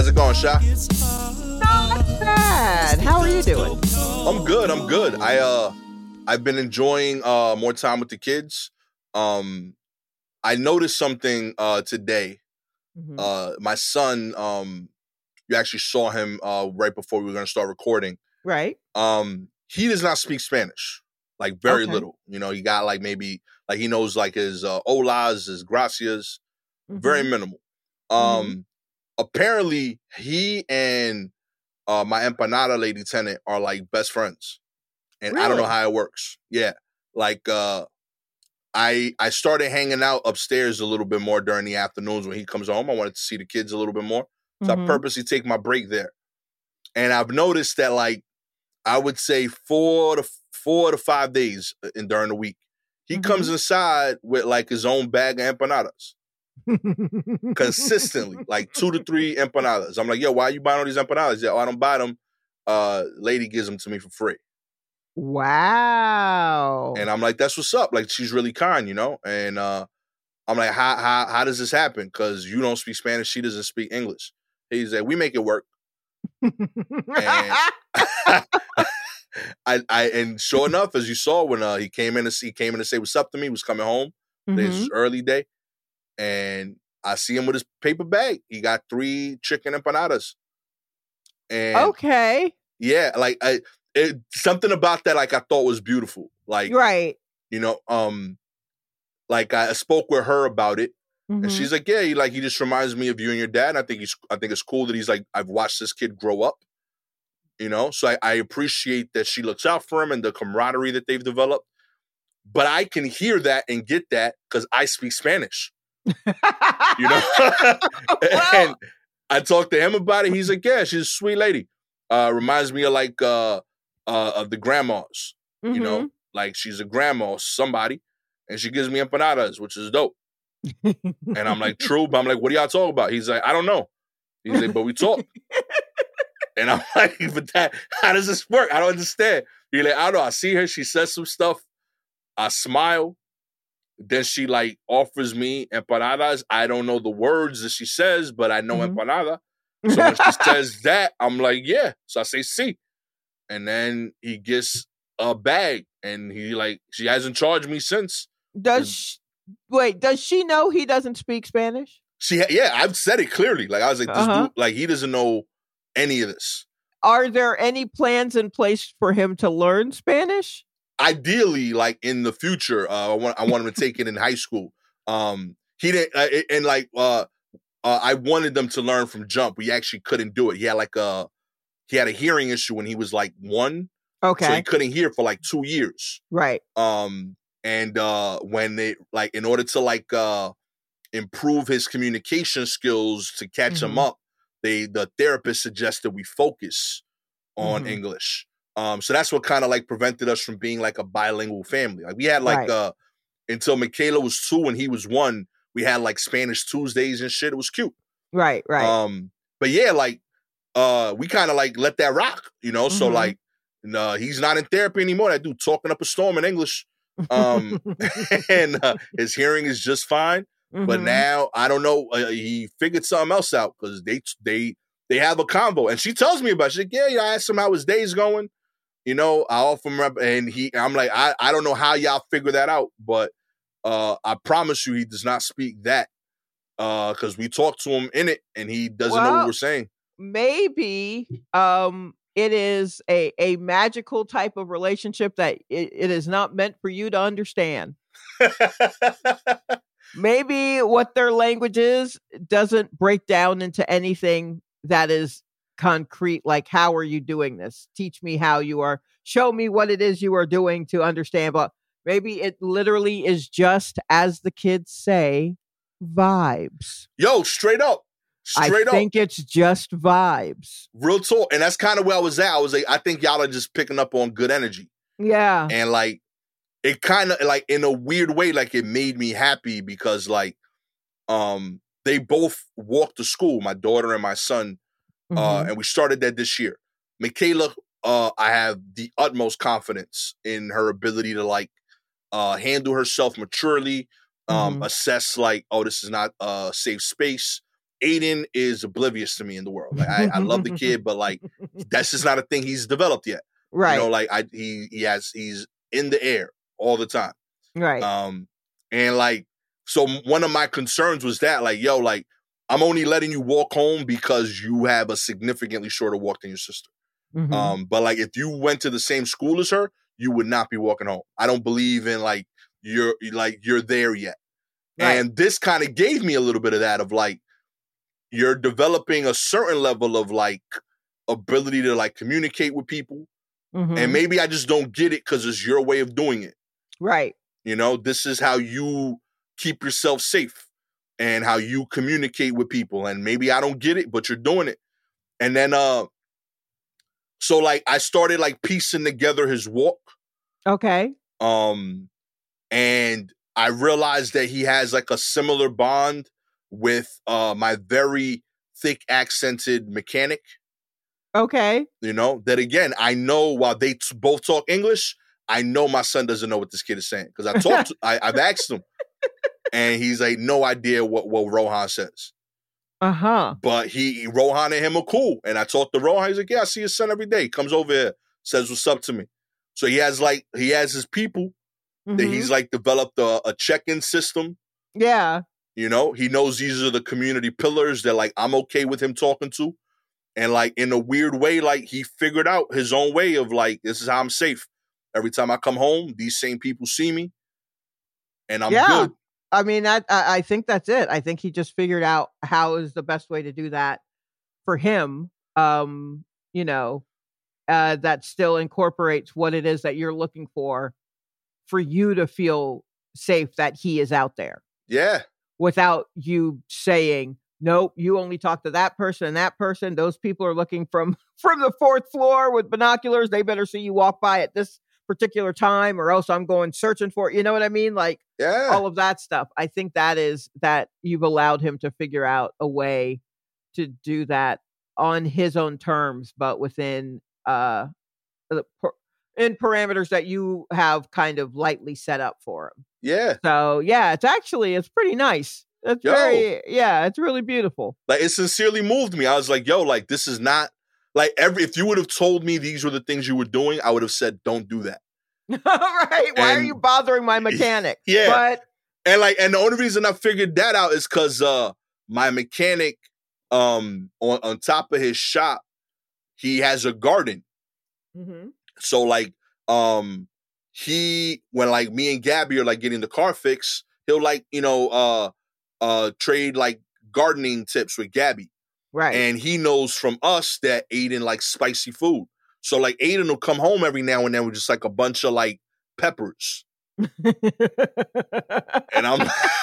How's it going, Sha? Not bad. How are you doing? I'm good. I'm good. I've been enjoying more time with the kids. I noticed something today. Mm-hmm. My son, you actually saw him right before we were going to start recording. Right. He does not speak Spanish, like very little. You know, he got like maybe like he knows like his olas, his gracias, very minimal. Apparently, he and my empanada lady tenant are like best friends, and I don't know how it works. Yeah, like I started hanging out upstairs a little bit more during the afternoons when he comes home. I wanted to see the kids a little bit more, so I purposely take my break there. And I've noticed that, like, I would say 4 to 5 days in during the week, he comes inside with like his own bag of empanadas. Consistently, like 2 to 3 empanadas. I'm like, yo, why are you buying all these empanadas? Yeah, oh, I don't buy them. Lady gives them to me for free. Wow. And I'm like, that's what's up. Like, she's really kind, you know? And I'm like, how does this happen? Because you don't speak Spanish. She doesn't speak English. He's like, we make it work. And sure enough, as you saw, when he came in to say what's up to me, he was coming home. This early day. And I see him with his paper bag. He got 3 chicken empanadas. And yeah, like something about that, like I thought was beautiful. Like, you know, like I spoke with her about it, and she's like, "Yeah, he just reminds me of you and your dad." And I think it's cool that he's like, I've watched this kid grow up, you know. So I appreciate that she looks out for him and the camaraderie that they've developed. But I can hear that and get that because I speak Spanish. You know, and I talked to him about it. He's like, "Yeah, she's a sweet lady. Reminds me of like of the grandmas. You know, like she's a grandma, somebody, and she gives me empanadas, which is dope." And I'm like, "True," but I'm like, "What do y'all talk about?" He's like, "I don't know." He's like, "But we talk." And I'm like, "But that, how does this work? I don't understand." He's like, "I don't know. I see her. She says some stuff. I smile." Then she, like, offers me empanadas. I don't know the words that she says, but I know empanada. So when she says that, I'm like, yeah. So I say, sí. And then he gets a bag, and he, like, she hasn't charged me since. Does she know he doesn't speak Spanish? Yeah, I've said it clearly. Like, I was like, this dude, like, he doesn't know any of this. Are there any plans in place for him to learn Spanish? Ideally, like in the future, I want him to take it in high school. He didn't, and like I wanted them to learn from jump. We actually couldn't do it. He had like a hearing issue when he was like 1. Okay, so he couldn't hear for like 2 years. Right. And when they like, in order to like improve his communication skills to catch him up, the therapist suggested we focus on English. So that's what kind of like prevented us from being like a bilingual family. Like we had like until Michaela was 2 and he was 1, we had like Spanish Tuesdays and shit. It was cute. Right. But yeah, like we kind of like let that rock, you know. So like he's not in therapy anymore. That dude talking up a storm in English. And his hearing is just fine. But now I don't know. He figured something else out because they have a convo. And she tells me about it. She's like, yeah, I asked him how his day's going. You know, I offer him up, and I'm like, I don't know how y'all figure that out, but I promise you he does not speak that because we talked to him in it, and he doesn't know what we're saying. Maybe it is a magical type of relationship that it is not meant for you to understand. Maybe what their language is doesn't break down into anything that is concrete, like, how are you doing this? Teach me how you are. Show me what it is you are doing to understand. But maybe it literally is just, as the kids say, vibes. Yo, straight up. I think it's just vibes. Real talk. And that's kind of where I was at. I was like, I think y'all are just picking up on good energy. Yeah. And like, it kind of like in a weird way, like it made me happy because like, they both walked to school, my daughter and my son. And we started that this year. Michaela, I have the utmost confidence in her ability to like handle herself maturely, assess like, oh, this is not a safe space. Aiden is oblivious to me in the world. Like I love the kid, but like that's just not a thing he's developed yet. Right. You know, like he's in the air all the time. Right. And like, so one of my concerns was that like, yo, like I'm only letting you walk home because you have a significantly shorter walk than your sister. Mm-hmm. But like, if you went to the same school as her, you would not be walking home. I don't believe in like, you're there yet. Right. And this kind of gave me a little bit of that of like, you're developing a certain level of like ability to like communicate with people. Mm-hmm. And maybe I just don't get it because it's your way of doing it. Right. You know, this is how you keep yourself safe and how you communicate with people. And maybe I don't get it, but you're doing it. And then, so like I started like piecing together his walk. Okay. And I realized that he has like a similar bond with my very thick accented mechanic. Okay. You know, that again, I know while they both talk English, I know my son doesn't know what this kid is saying because I talked to, I've asked him and he's like, no idea what Rohan says. Uh-huh. But Rohan and him are cool. And I talked to Rohan. He's like, yeah, I see his son every day. He comes over here, says what's up to me. So he has his people. Mm-hmm. That he's like developed a check-in system. Yeah. You know, he knows these are the community pillars that like I'm okay with him talking to. And like in a weird way, like he figured out his own way of like, this is how I'm safe. Every time I come home, these same people see me and I'm good. I mean, I think that's it. I think he just figured out how is the best way to do that for him. You know, that still incorporates what it is that you're looking for you to feel safe that he is out there. Yeah. Without you saying, nope, you only talk to that person and that person. Those people are looking from the fourth floor with binoculars. They better see you walk by at this particular time or else I'm going searching for it. You know what I mean? Like all of that stuff. I think that you've allowed him to figure out a way to do that on his own terms, but within in parameters that you have kind of lightly set up for him. Yeah. So yeah, it's pretty nice. It's it's really beautiful. Like it sincerely moved me. I was like, yo, like this is not like if you would have told me these were the things you were doing, I would have said, don't do that. Right. Why are you bothering my mechanic? Yeah. But and the only reason I figured that out is because my mechanic on top of his shop, he has a garden. Mm-hmm. So like he when like me and Gabby are like getting the car fixed, he'll like, you know, trade like gardening tips with Gabby. Right. And he knows from us that Aiden likes spicy food. So like Aiden will come home every now and then with just like a bunch of like peppers. And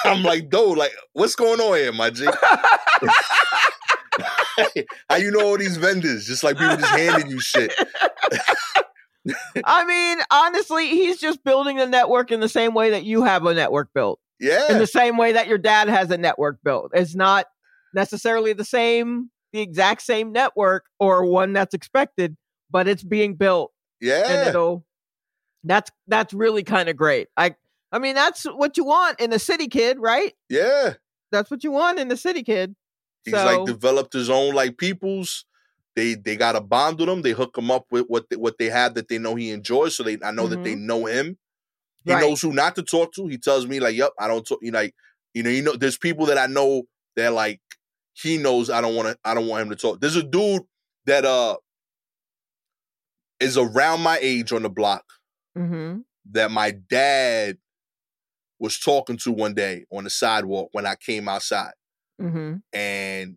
I'm like, dude, like what's going on here, my G? How you know all these vendors? Just like people just handing you shit. I mean, honestly, he's just building a network in the same way that you have a network built. Yeah. In the same way that your dad has a network built. It's not necessarily the exact same network or one that's expected, but it's being built. Yeah. And that's really kind of great. I mean, that's what you want in a city kid, right? Yeah. That's what you want in the city kid. He's like developed his own like peoples. They got a bond with him. They hook him up with what they have that they know he enjoys. So I know that they know him. He knows who not to talk to. He tells me like, "Yep, I don't talk." You know, like, you know, there's people that I know that like he knows I don't want him to talk. There's a dude that is around my age on the block that my dad was talking to one day on the sidewalk when I came outside, and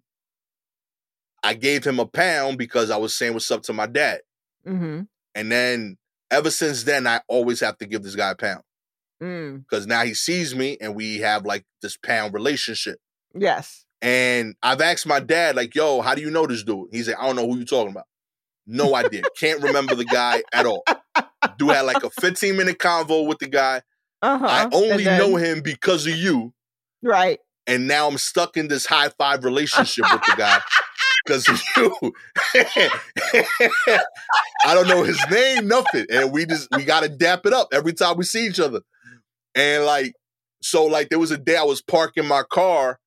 I gave him a pound because I was saying what's up to my dad. Mm-hmm. And then ever since then, I always have to give this guy a pound. Because now he sees me and we have like this pound relationship. Yes. And I've asked my dad like, yo, how do you know this dude? He's like, I don't know who you're talking about. No idea. Can't remember the guy at all. Dude had like a 15-minute convo with the guy. Uh-huh. I only know him because of you. Right. And now I'm stuck in this high-five relationship with the guy. Because of you. I don't know his name, nothing. And we got to dap it up every time we see each other. And like, so like there was a day I was parking my car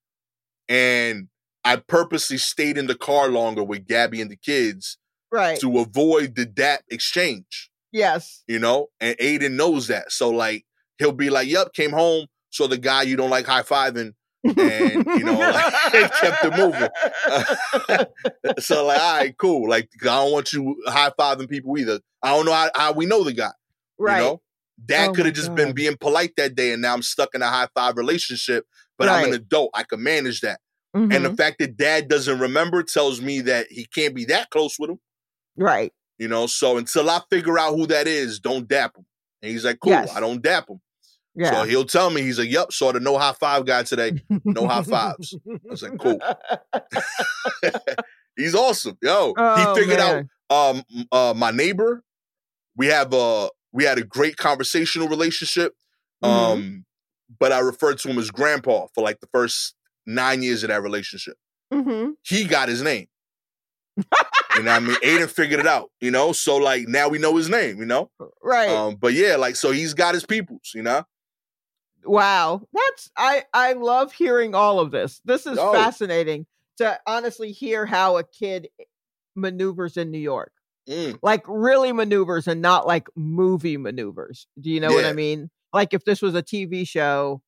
and I purposely stayed in the car longer with Gabby and the kids, right, to avoid the DAP exchange. Yes. You know, and Aiden knows that. So, like, he'll be like, yep, came home, saw the guy you don't like high-fiving, and, you know, like, kept it moving. So, like, all right, cool. Like, I don't want you high-fiving people either. I don't know how we know the guy. Right. You know? That could have just been being polite that day, and now I'm stuck in a high-five relationship, but right, I'm an adult. I can manage that. Mm-hmm. And the fact that dad doesn't remember tells me that he can't be that close with him. Right. You know, so until I figure out who that is, don't dap him. And he's like, cool, yes, I don't dap him. Yeah. So he'll tell me, he's like, yep, saw the no high five guy today. No high fives. I was like, cool. He's awesome. Yo, he figured out my neighbor. We had a great conversational relationship. Mm-hmm. But I referred to him as grandpa for like the first 9 years of that relationship. Mm-hmm. He got his name. You know what I mean? Aiden figured it out, you know? So, like, now we know his name, you know? Right. But, yeah, like, so he's got his peoples, you know? Wow. That's, I love hearing all of this. This is fascinating to honestly hear how a kid maneuvers in New York. Mm. Like, really maneuvers and not, like, movie maneuvers. Do you know what I mean? Like, if this was a TV show,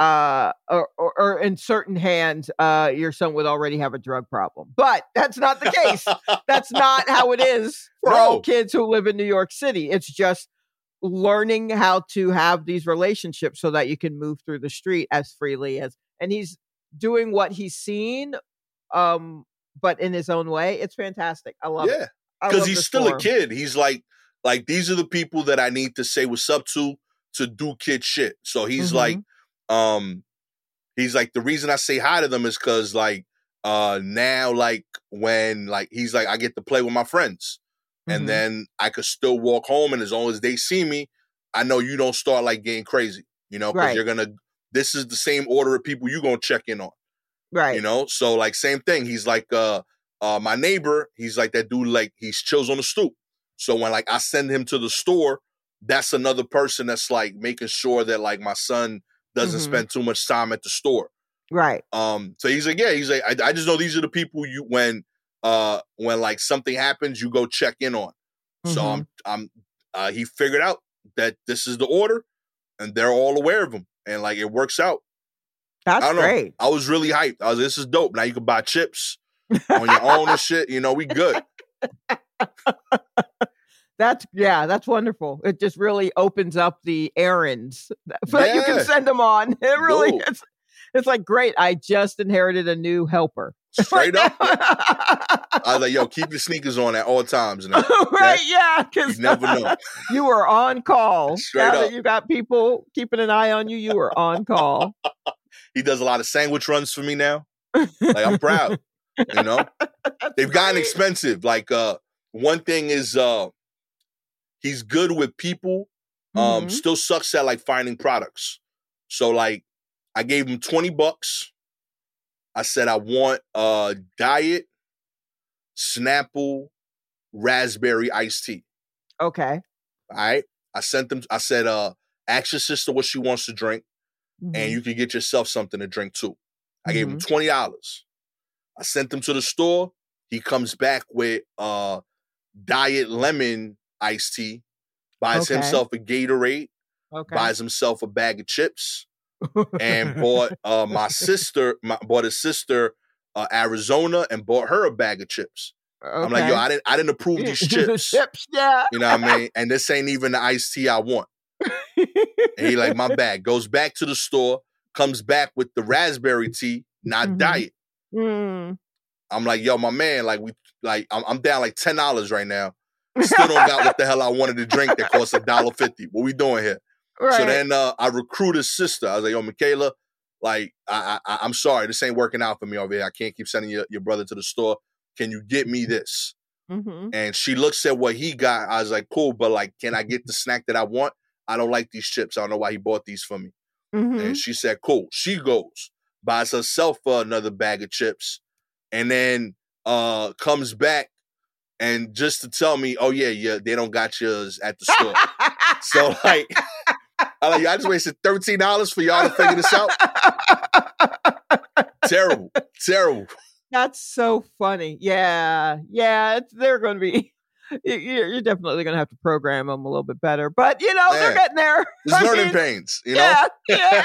or in certain hands, your son would already have a drug problem. But that's not the case. That's not how it is for all kids who live in New York City. It's just learning how to have these relationships so that you can move through the street as freely as, and he's doing what he's seen, but in his own way. It's fantastic. I love it. Because he's still a kid. He's like, these are the people that I need to say what's up to do kid shit. So he's like, he's like, the reason I say hi to them is because, like, now, like, when, like, he's like, I get to play with my friends, and then I could still walk home, and as long as they see me, I know you don't start, like, getting crazy, you know, because you're gonna, this is the same order of people you're gonna check in on, right? You know, so, like, same thing. He's like, my neighbor, he's like, that dude, like, he chills on the stoop, so when, like, I send him to the store, that's another person that's, like, making sure that, like, my son doesn't spend too much time at the store. Right. So he's like, yeah, he's like, I just know these are the people you, when like something happens, you go check in on. Mm-hmm. So I'm he figured out that this is the order and they're all aware of him. And like, it works out. That's great. I was really hyped. I was like, this is dope. Now you can buy chips on your own and shit. You know, we good. That's wonderful. It just really opens up the errands that you can send them on. It really is. It's like, great, I just inherited a new helper. Straight up. I was like, yo, keep your sneakers on at all times. Now. Because you never know. You were on call. Straight up. That you got people keeping an eye on you, you were on call. He does a lot of sandwich runs for me now. Like, I'm proud. You know? They've gotten expensive. Like, one thing is... he's good with people, still sucks at, like, finding products. So, like, I gave him $20. I said, I want Diet, Snapple, raspberry iced tea. Okay. All right. I sent them, I said, ask your sister what she wants to drink, and you can get yourself something to drink, too. I gave him $20. I sent him to the store. He comes back with Diet Lemon iced tea, buys himself a Gatorade, buys himself a bag of chips, and bought bought his sister Arizona and bought her a bag of chips. Okay. I'm like, yo, I didn't approve these chips. You know what I mean? And this ain't even the iced tea I want. And he like, my bag. Goes back to the store, comes back with the raspberry tea, not Diet. I'm like, yo, my man, like I'm down like $10 right now. Still don't got what the hell I wanted to drink that cost $1.50. What we doing here? Right. So then I recruit his sister. I was like, yo, Michaela, like, I'm sorry. This ain't working out for me over here. I can't keep sending your brother to the store. Can you get me this? Mm-hmm. And she looks at what he got. I was like, cool, but, like, can I get the snack that I want? I don't like these chips. I don't know why he bought these for me. Mm-hmm. And she said, cool. She goes, buys herself another bag of chips, and then comes back. And just to tell me, oh, yeah, they don't got yours at the store. So, like, I just wasted $13 for y'all to figure this out. Terrible. That's so funny. Yeah, they're going to be. You're definitely going to have to program them a little bit better, but you know they're getting there. There's learning pains, you know. Yeah.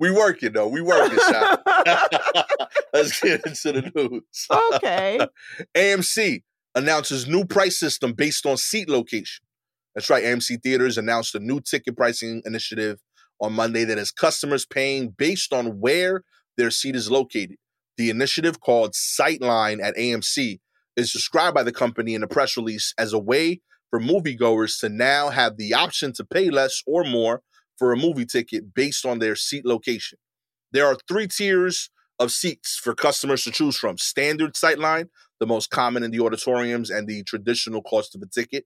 We work it, Sean. Let's get into the news. Okay. AMC announces new price system based on seat location. That's right. AMC Theaters announced a new ticket pricing initiative on Monday that has customers paying based on where their seat is located. The initiative, called Sightline at AMC, is described by the company in a press release as a way for moviegoers to now have the option to pay less or more for a movie ticket based on their seat location. There are three tiers of seats for customers to choose from: standard Sightline, the most common in the auditoriums and the traditional cost of a ticket;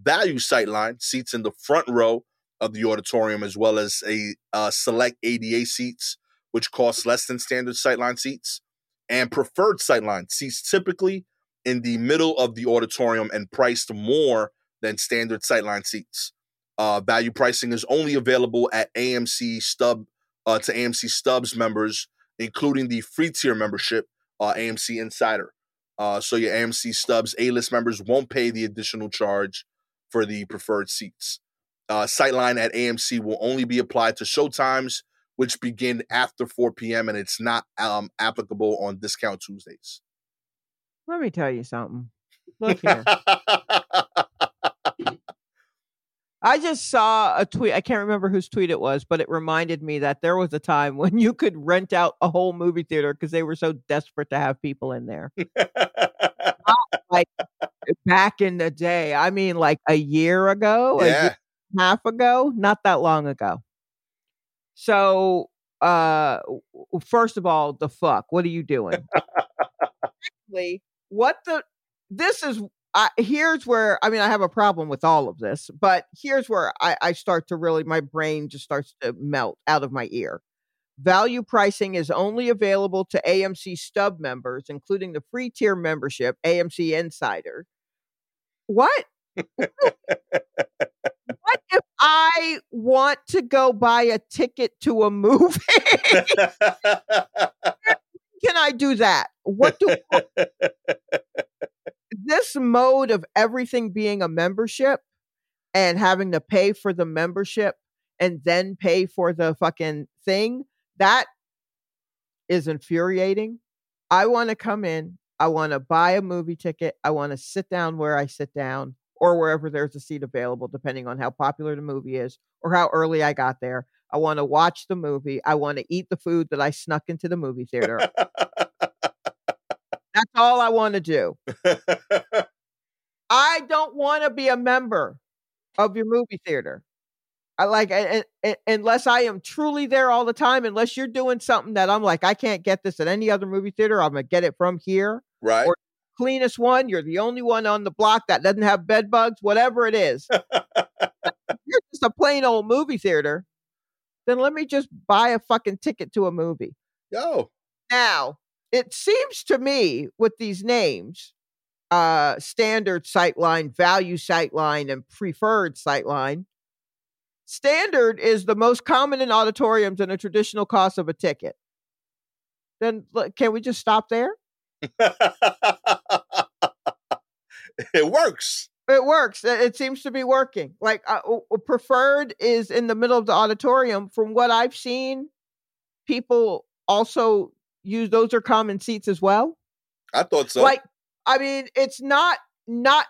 value Sightline, seats in the front row of the auditorium, as well as a select ADA seats, which costs less than standard Sightline seats; and preferred Sightline, seats typically in the middle of the auditorium and priced more than standard Sightline seats. Value pricing is only available at to AMC Stubbs members, including the free tier membership, AMC Insider. So your AMC Stubbs A-list members won't pay the additional charge for the preferred seats. Sightline at AMC will only be applied to showtimes, which begin after 4 p.m., and it's not applicable on Discount Tuesdays. Let me tell you something. Look here. I just saw a tweet. I can't remember whose tweet it was, but it reminded me that there was a time when you could rent out a whole movie theater because they were so desperate to have people in there. Not like back in the day. I mean, like a year ago, a year and a half ago, not that long ago. So, first of all, the fuck, what are you doing? Actually, here's where, I mean, I have a problem with all of this, but here's where I start to really, my brain just starts to melt out of my ear. Value pricing is only available to AMC Stub members, including the free tier membership, AMC Insider. What? What if I want to go buy a ticket to a movie? Can I do that? What do I This mode of everything being a membership and having to pay for the membership and then pay for the fucking thing, that is infuriating. I want to come in. I want to buy a movie ticket. I want to sit down where I sit down or wherever there's a seat available, depending on how popular the movie is or how early I got there. I want to watch the movie. I want to eat the food that I snuck into the movie theater. That's all I want to do. I don't want to be a member of your movie theater. Unless I am truly there all the time, unless you're doing something that I'm like, I can't get this at any other movie theater. I'm going to get it from here. Right. Or cleanest one. You're the only one on the block that doesn't have bed bugs, whatever it is. You're just a plain old movie theater. Then let me just buy a fucking ticket to a movie. Yo. Now, it seems to me with these names, standard Sightline, value Sightline, and preferred Sightline, standard is the most common in auditoriums and a traditional cost of a ticket. Then can we just stop there? It works. It works. It seems to be working. Like preferred is in the middle of the auditorium. From what I've seen, people also use those are common seats as well. I thought so. Like, I mean, it's not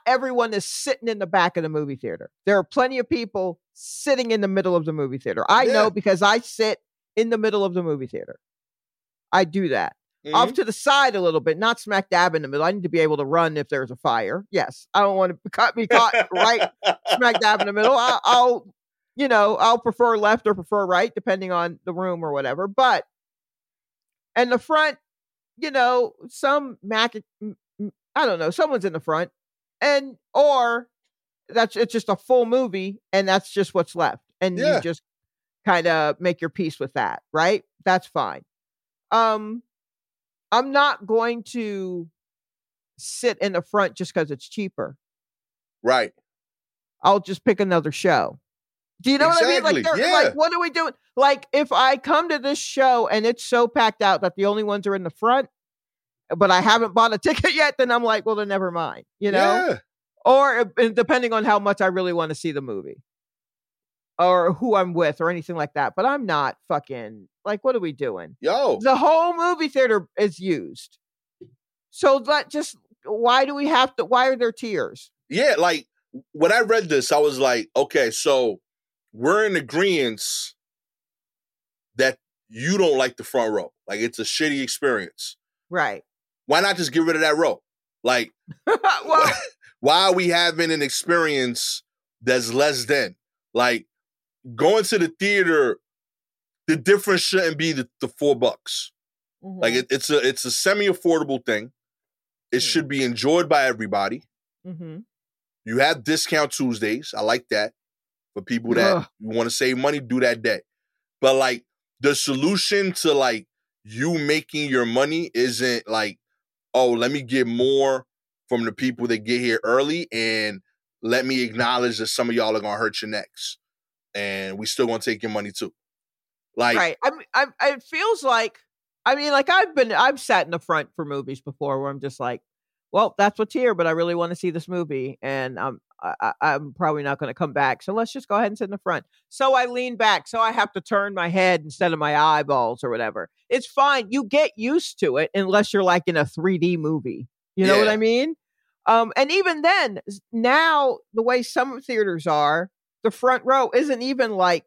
everyone is sitting in the back of the movie theater. There are plenty of people sitting in the middle of the movie theater. I know because I sit in the middle of the movie theater. I do that. Mm-hmm. Off to the side a little bit, not smack dab in the middle. I need to be able to run if there's a fire. Yes, I don't want to be caught right smack dab in the middle. I'll prefer left or prefer right, depending on the room or whatever. But in the front, some I don't know, someone's in the front, and or it's just a full movie, and that's just what's left, and you just kind of make your peace with that, right? That's fine. I'm not going to sit in the front just because it's cheaper. Right. I'll just pick another show. Do you know what I mean? Like, yeah. Like, what are we doing? Like, if I come to this show and it's so packed out that the only ones are in the front, but I haven't bought a ticket yet, then I'm like, well, then never mind, you know? Yeah. Or depending on how much I really want to see the movie or who I'm with or anything like that. But I'm not fucking like, what are we doing? Yo, the whole movie theater is used. So why do we have to, why are there tiers? Yeah. Like when I read this, I was like, okay, so we're in agreement that you don't like the front row. Like it's a shitty experience. Right. Why not just get rid of that row? Like, well, why are we having an experience that's less than? Like, going to the theater, the difference shouldn't be the $4. Mm-hmm. Like, it's a semi-affordable thing. It should be enjoyed by everybody. Mm-hmm. You have discount Tuesdays. I like that. For people that want to save money, do that day. But, like, the solution to, like, you making your money isn't like, oh, let me get more from the people that get here early and let me acknowledge that some of y'all are going to hurt your necks and we still going to take your money too. Like, right. It feels like, I mean, like I've sat in the front for movies before where I'm just like, well, that's what's here, but I really want to see this movie and I'm probably not going to come back. So let's just go ahead and sit in the front. So I lean back. So I have to turn my head instead of my eyeballs or whatever. It's fine. You get used to it unless you're like in a 3D movie. You know what I mean? And even then, now the way some theaters are, the front row isn't even like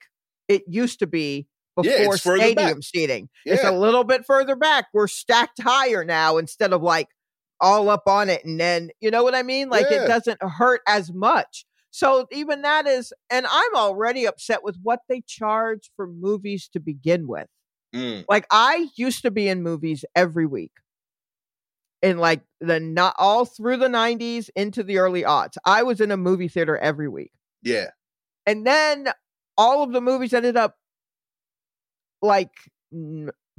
it used to be before stadium seating. Yeah. It's a little bit further back. We're stacked higher now instead of like all up on it. And then, you know what I mean? Like it doesn't hurt as much. So even that is, and I'm already upset with what they charge for movies to begin with. Mm. Like I used to be in movies every week in like all through the 90s into the early aughts. I was in a movie theater every week. Yeah. And then all of the movies ended up like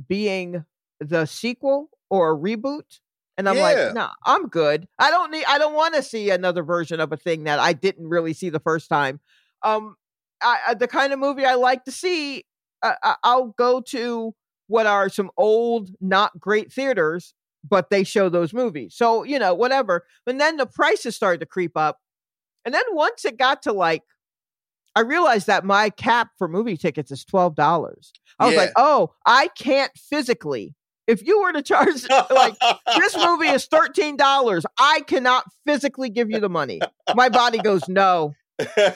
being the sequel or a reboot. And I'm like, nah, I'm good. I don't want to see another version of a thing that I didn't really see the first time. The kind of movie I like to see, I'll go to what are some old, not great theaters, but they show those movies. So, you know, whatever. And then the prices started to creep up. And then once it got to like, I realized that my cap for movie tickets is $12. I was like, oh, I can't physically. If you were to charge, like, this movie is $13, I cannot physically give you the money. My body goes, no,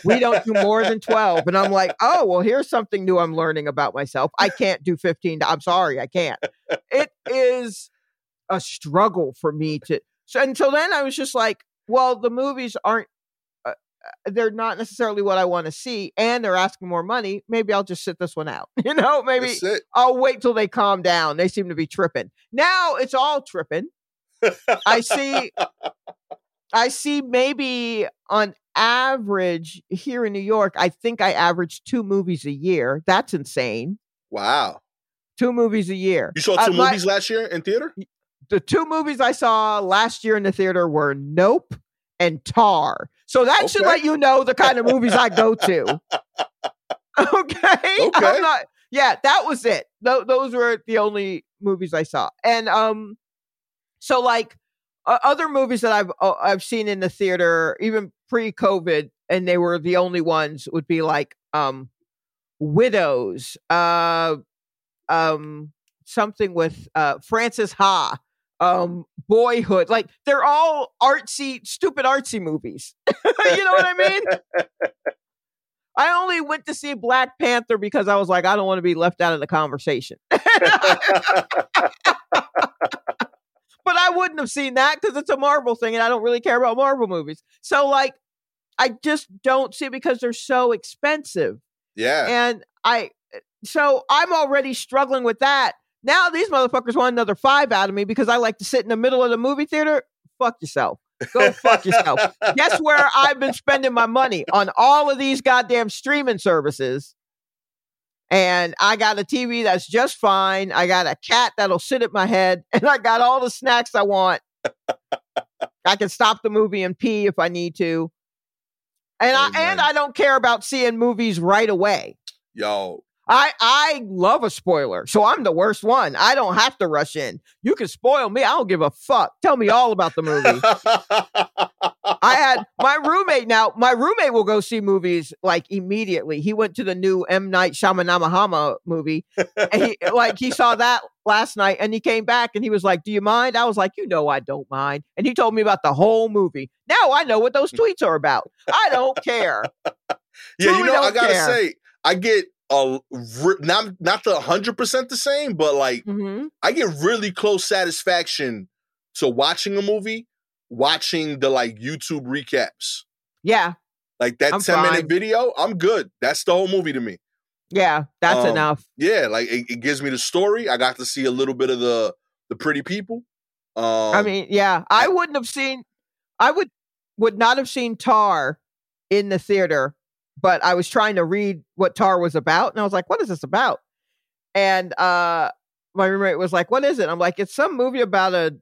we don't do more than 12. And I'm like, oh, well, here's something new I'm learning about myself. I can't do 15. I'm sorry, I can't. It is a struggle for me to. So until then, I was just like, well, the movies aren't, they're not necessarily what I want to see and they're asking more money. Maybe I'll just sit this one out. You know, maybe I'll wait till they calm down. They seem to be tripping. Now it's all tripping. I see maybe on average here in New York, I think I average 2 movies a year. That's insane. Wow. 2 movies a year. You saw 2 movies last year in theater? The 2 movies I saw last year in the theater were Nope and Tar. So that should let you know the kind of movies I go to. Okay. I'm not, that was it. Those were the only movies I saw. And so like other movies that I've seen in the theater, even pre-COVID, and they were the only ones would be like Widows, something with Frances Ha. Boyhood, like they're all artsy, stupid artsy movies. You know what I mean? I only went to see Black Panther because I was like, I don't want to be left out of the conversation. But I wouldn't have seen that because it's a Marvel thing and I don't really care about Marvel movies. So like, I just don't see it because they're so expensive. Yeah. And so I'm already struggling with that. Now these motherfuckers want another 5 out of me because I like to sit in the middle of the movie theater. Fuck yourself. Go fuck yourself. Guess where I've been spending my money? On all of these goddamn streaming services. And I got a TV that's just fine. I got a cat that'll sit at my head. And I got all the snacks I want. I can stop the movie and pee if I need to. And I don't care about seeing movies right away. Yo. I love a spoiler, so I'm the worst one. I don't have to rush in. You can spoil me. I don't give a fuck. Tell me all about the movie. I had my roommate now. My roommate will go see movies like immediately. He went to the new M. Night Shyamalan movie. And he saw that last night and he came back and he was like, do you mind? I was like, you know, I don't mind. And he told me about the whole movie. Now I know what those tweets are about. I don't care. Yeah, you know, I got to say, I get... not the 100% the same, but like I get really close satisfaction to watching a movie, watching the like YouTube recaps. Yeah. Like that 10-minute video, I'm good. That's the whole movie to me. Yeah, that's enough. Yeah, like it gives me the story. I got to see a little bit of the pretty people. I mean, yeah. I would not have seen Tar in the theater. But I was trying to read what Tar was about. And I was like, what is this about? And my roommate was like, what is it? I'm like, it's some movie about a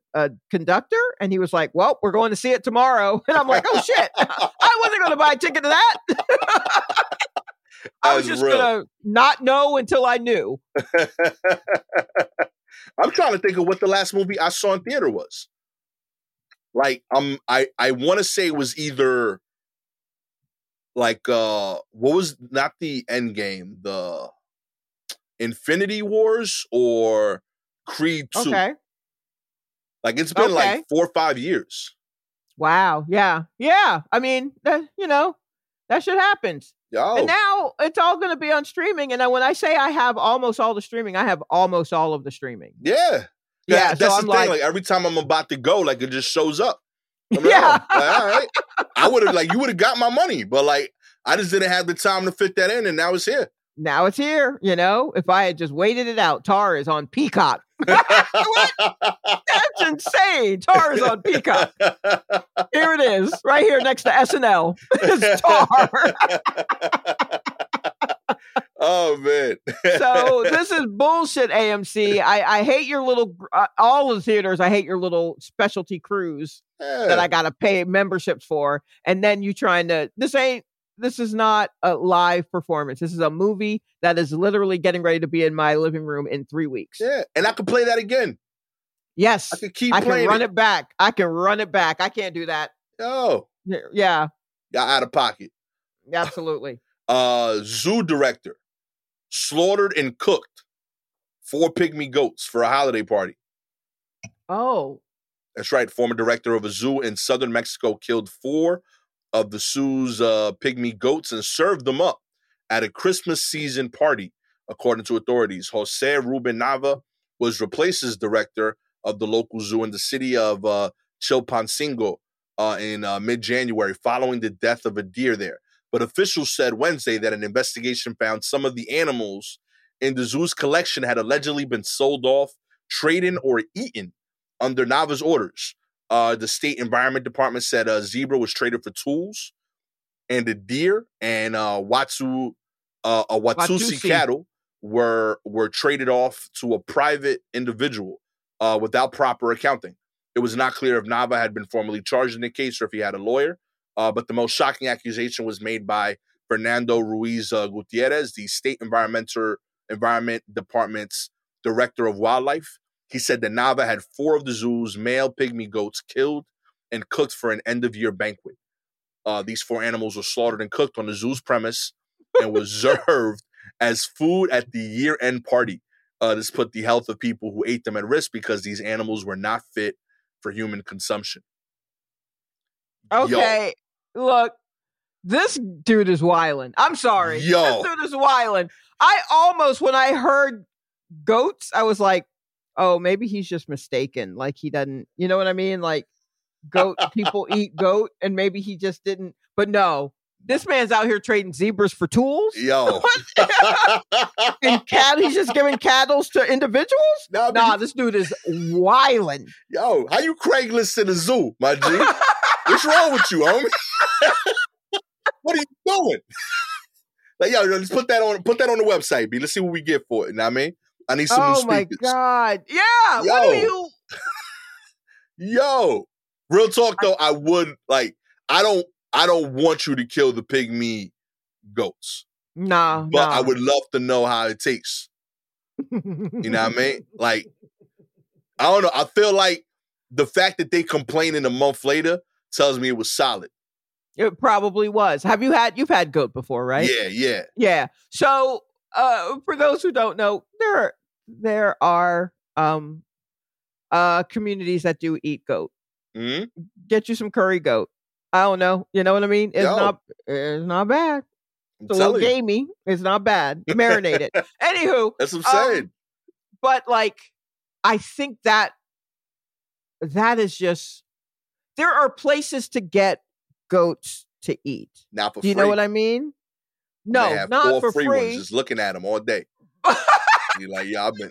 conductor. And he was like, well, we're going to see it tomorrow. And I'm like, oh, shit. I wasn't going to buy a ticket to that. I was just going to not know until I knew. I'm trying to think of what the last movie I saw in theater was. Like, I want to say it was either... Like, what was not the end game, the Infinity Wars or Creed 2? Okay. Like, it's been 4 or 5 years. Wow. Yeah. Yeah. I mean, that shit happens. Yo. And now it's all going to be on streaming. And when I say I have almost all the streaming, I have almost all of the streaming. Yeah. Yeah. That's so the thing. Like, every time I'm about to go, like, it just shows up. Yeah. Like, all right. I would have you would have got my money, but I just didn't have the time to fit that in, and now it's here. Now it's here. You know, if I had just waited it out, Tar is on Peacock. What? That's insane. Tar is on Peacock. Here it is, right here next to SNL. It's Tar. Oh, man. So this is bullshit, AMC. I hate your little, all the theaters, I hate your little specialty crews that I got to pay memberships for. And then you trying to, this is not a live performance. This is a movie that is literally getting ready to be in my living room in 3 weeks. Yeah, and I could play that again. Yes. I could keep playing it. I can run it back. I can't do that. Oh. Yeah. Got out of pocket. Absolutely. Zoo director. Slaughtered and cooked 4 pygmy goats for a holiday party. Oh. That's right. Former director of a zoo in southern Mexico killed 4 of the zoo's pygmy goats and served them up at a Christmas season party, according to authorities. Jose Ruben Nava was replaced as director of the local zoo in the city of Chilpancingo in mid-January following the death of a deer there. But officials said Wednesday that an investigation found some of the animals in the zoo's collection had allegedly been sold off, traded, or eaten under Nava's orders. The State Environment Department said a zebra was traded for tools, and a deer and Watusi cattle were traded off to a private individual without proper accounting. It was not clear if Nava had been formally charged in the case or if he had a lawyer. But the most shocking accusation was made by Fernando Ruiz Gutierrez, the State Environment Department's Director of Wildlife. He said that Nava had 4 of the zoo's male pygmy goats killed and cooked for an end-of-year banquet. These 4 animals were slaughtered and cooked on the zoo's premise and were served as food at the year-end party. This put the health of people who ate them at risk because these animals were not fit for human consumption. Okay. Yo. Look, this dude is wildin'. I'm sorry. Yo. This dude is wildin'. I almost, when I heard goats, I was like, oh, maybe he's just mistaken. Like he doesn't, you know what I mean? Like goat, people eat goat and maybe he just didn't. But no, this man's out here trading zebras for tools. Yo. And cattle, he's just giving cattle to individuals? Nah, this dude is wildin'. Yo, how you Craigslist to the zoo, my G? What's wrong with you, homie? What are you doing? Like, yo, let's put that on the website, B. Let's see what we get for it. You know what I mean? I need some new speakers. Oh, my God. Yeah. Yo. What are you? Yo. Real talk, though, I would, like, I don't I don't want you to kill the pygmy goats. But I would love to know how it tastes. You know what I mean? Like, I don't know. I feel like the fact that they complaining a month later tells me it was solid. It probably was. Have you had, you've had goat before, right? Yeah. So for those who don't know, there are communities that do eat goat. Mm-hmm. Get you some curry goat. I don't know. You know what I mean? It's not bad. It's a little gamey. It's not bad. Marinate it. Anywho. That's what I'm saying. But like, I think that is just, there are places to get goats to eat. Not for free. Do you know what I mean? No, not for free. Ones just looking at them all day. You're like, yeah, I've been.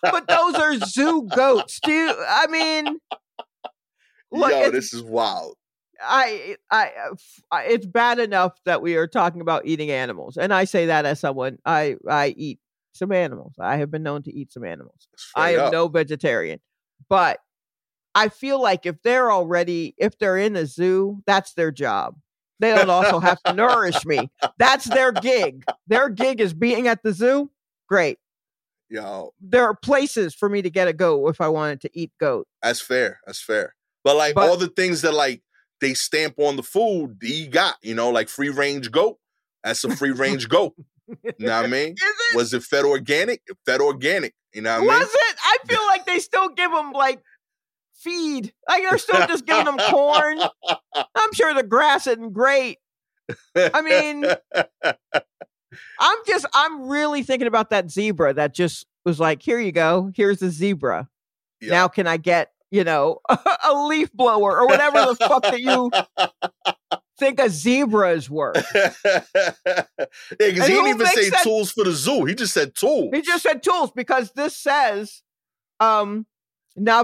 But those are zoo goats. I mean, look, yo, this is wild. I it's bad enough that we are talking about eating animals, and I say that as someone I eat some animals. I have been known to eat some animals. I am no vegetarian, but I feel like if they're in a zoo, that's their job. They don't also have to nourish me. That's their gig. Their gig is being at the zoo. Great. Yo, there are places for me to get a goat if I wanted to eat goat. That's fair. But like all the things that like they stamp on the food, you got, you know, like free range goat. That's a free range goat. You know what I mean? Was it fed organic? It fed organic. You know what I mean? Was it? I feel like they still give them like feed. Like they're still just giving them corn. I'm sure the grass isn't great. I mean, I'm really thinking about that zebra that just was like, here you go. Here's the zebra. Yep. Now can I get, you know, a leaf blower or whatever the fuck that you think a zebra is worth. Yeah, because he didn't even say tools for the zoo. He just said tools. He just said tools because this says Nava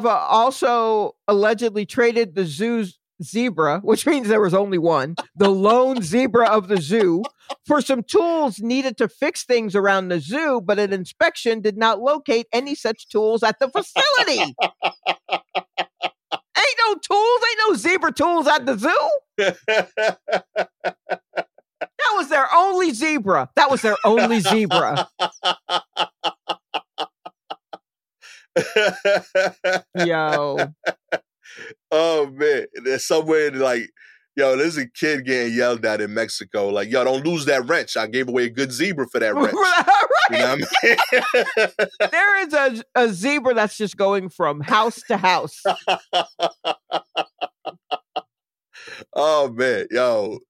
also allegedly traded the zoo's zebra, which means there was only one, the lone zebra of the zoo, for some tools needed to fix things around the zoo, but an inspection did not locate any such tools at the facility. Ain't no tools, ain't no zebra tools at the zoo. That was their only zebra. Yo. Oh man, there's somewhere like, yo, there's a kid getting yelled at in Mexico. Like, yo, don't lose that wrench. I gave away a good zebra for that wrench. Right. You know what I mean? There is a zebra that's just going from house to house. Oh man, yo.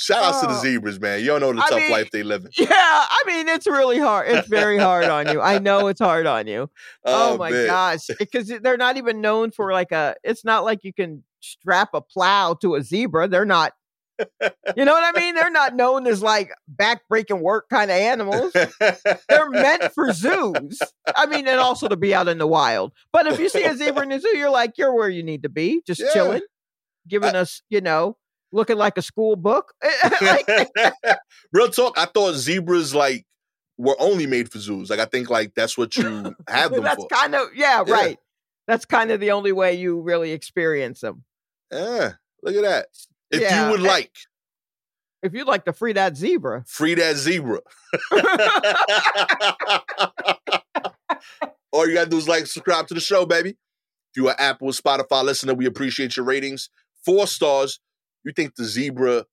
Shout out to the zebras, man. You don't know the tough life they live in. Yeah, I mean, it's really hard. It's very hard on you. I know it's hard on you. Oh my gosh. Because they're not even known for like it's not like you can strap a plow to a zebra. They're not, you know what I mean? They're not known as like back-breaking work kind of animals. They're meant for zoos. I mean, and also to be out in the wild. But if you see a zebra in the zoo, you're like, you're where you need to be. Just chilling, giving us, you know, looking like a school book. Like, real talk, I thought zebras like were only made for zoos. Like I think like that's what you have them for. Kind of right. That's kind of the only way you really experience them. Yeah, look at that. If you'd like to free that zebra. Free that zebra. All you gotta do is like, subscribe to the show, baby. If you're an Apple, Spotify listener, we appreciate your ratings. 4 stars. You think the zebra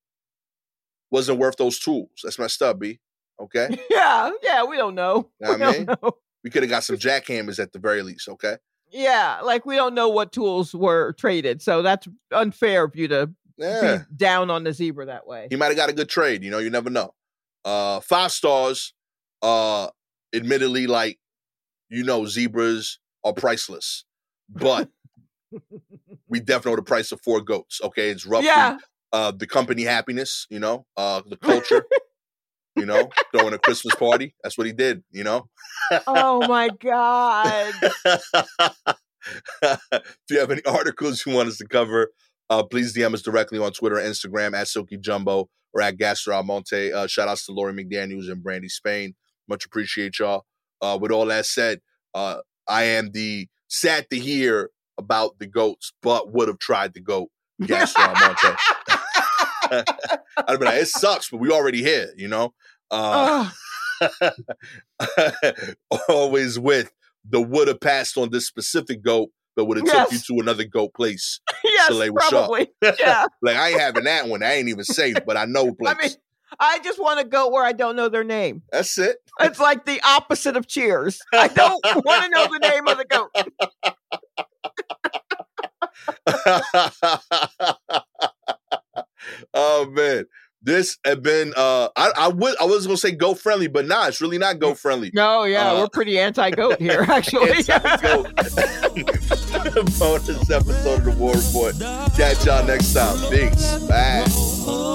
wasn't worth those tools? That's messed up, B. Okay. Yeah. We don't know. Know. We could have got some jackhammers at the very least. Okay. Yeah, like we don't know what tools were traded, so that's unfair of you to be down on the zebra that way. He might have got a good trade. You know, you never know. 5 stars. Admittedly, like you know, zebras are priceless, but. We definitely know the price of 4 goats. Okay, it's roughly the company happiness, you know, the culture, you know, throwing a Christmas party. That's what he did, you know. Oh my God! If you have any articles you want us to cover, please DM us directly on Twitter, or Instagram @SilkyJumbo or @GastorAlmonte. Shout outs to Lori McDaniels and Brandy Spain. Much appreciate y'all. With all that said, I am sad to hear about the goats, but would have tried the goat. Gastor Almonte. I'd be like, it sucks, but we already here, you know? Always with the would have passed on this specific goat, but would have took you to another goat place. Yes, Soleil probably. Yeah. Like, I ain't having that one. I ain't even safe, but I know place. I mean, I just want to go where I don't know their name. That's it. It's like the opposite of Cheers. I don't want to know the name of the goat. Oh, man. This had been, I was going to say goat friendly, but nah, it's really not goat friendly. No, yeah, we're pretty anti-goat here, actually. Anti-goat. Bonus episode of the War Report. Catch y'all next time. Thanks. Bye.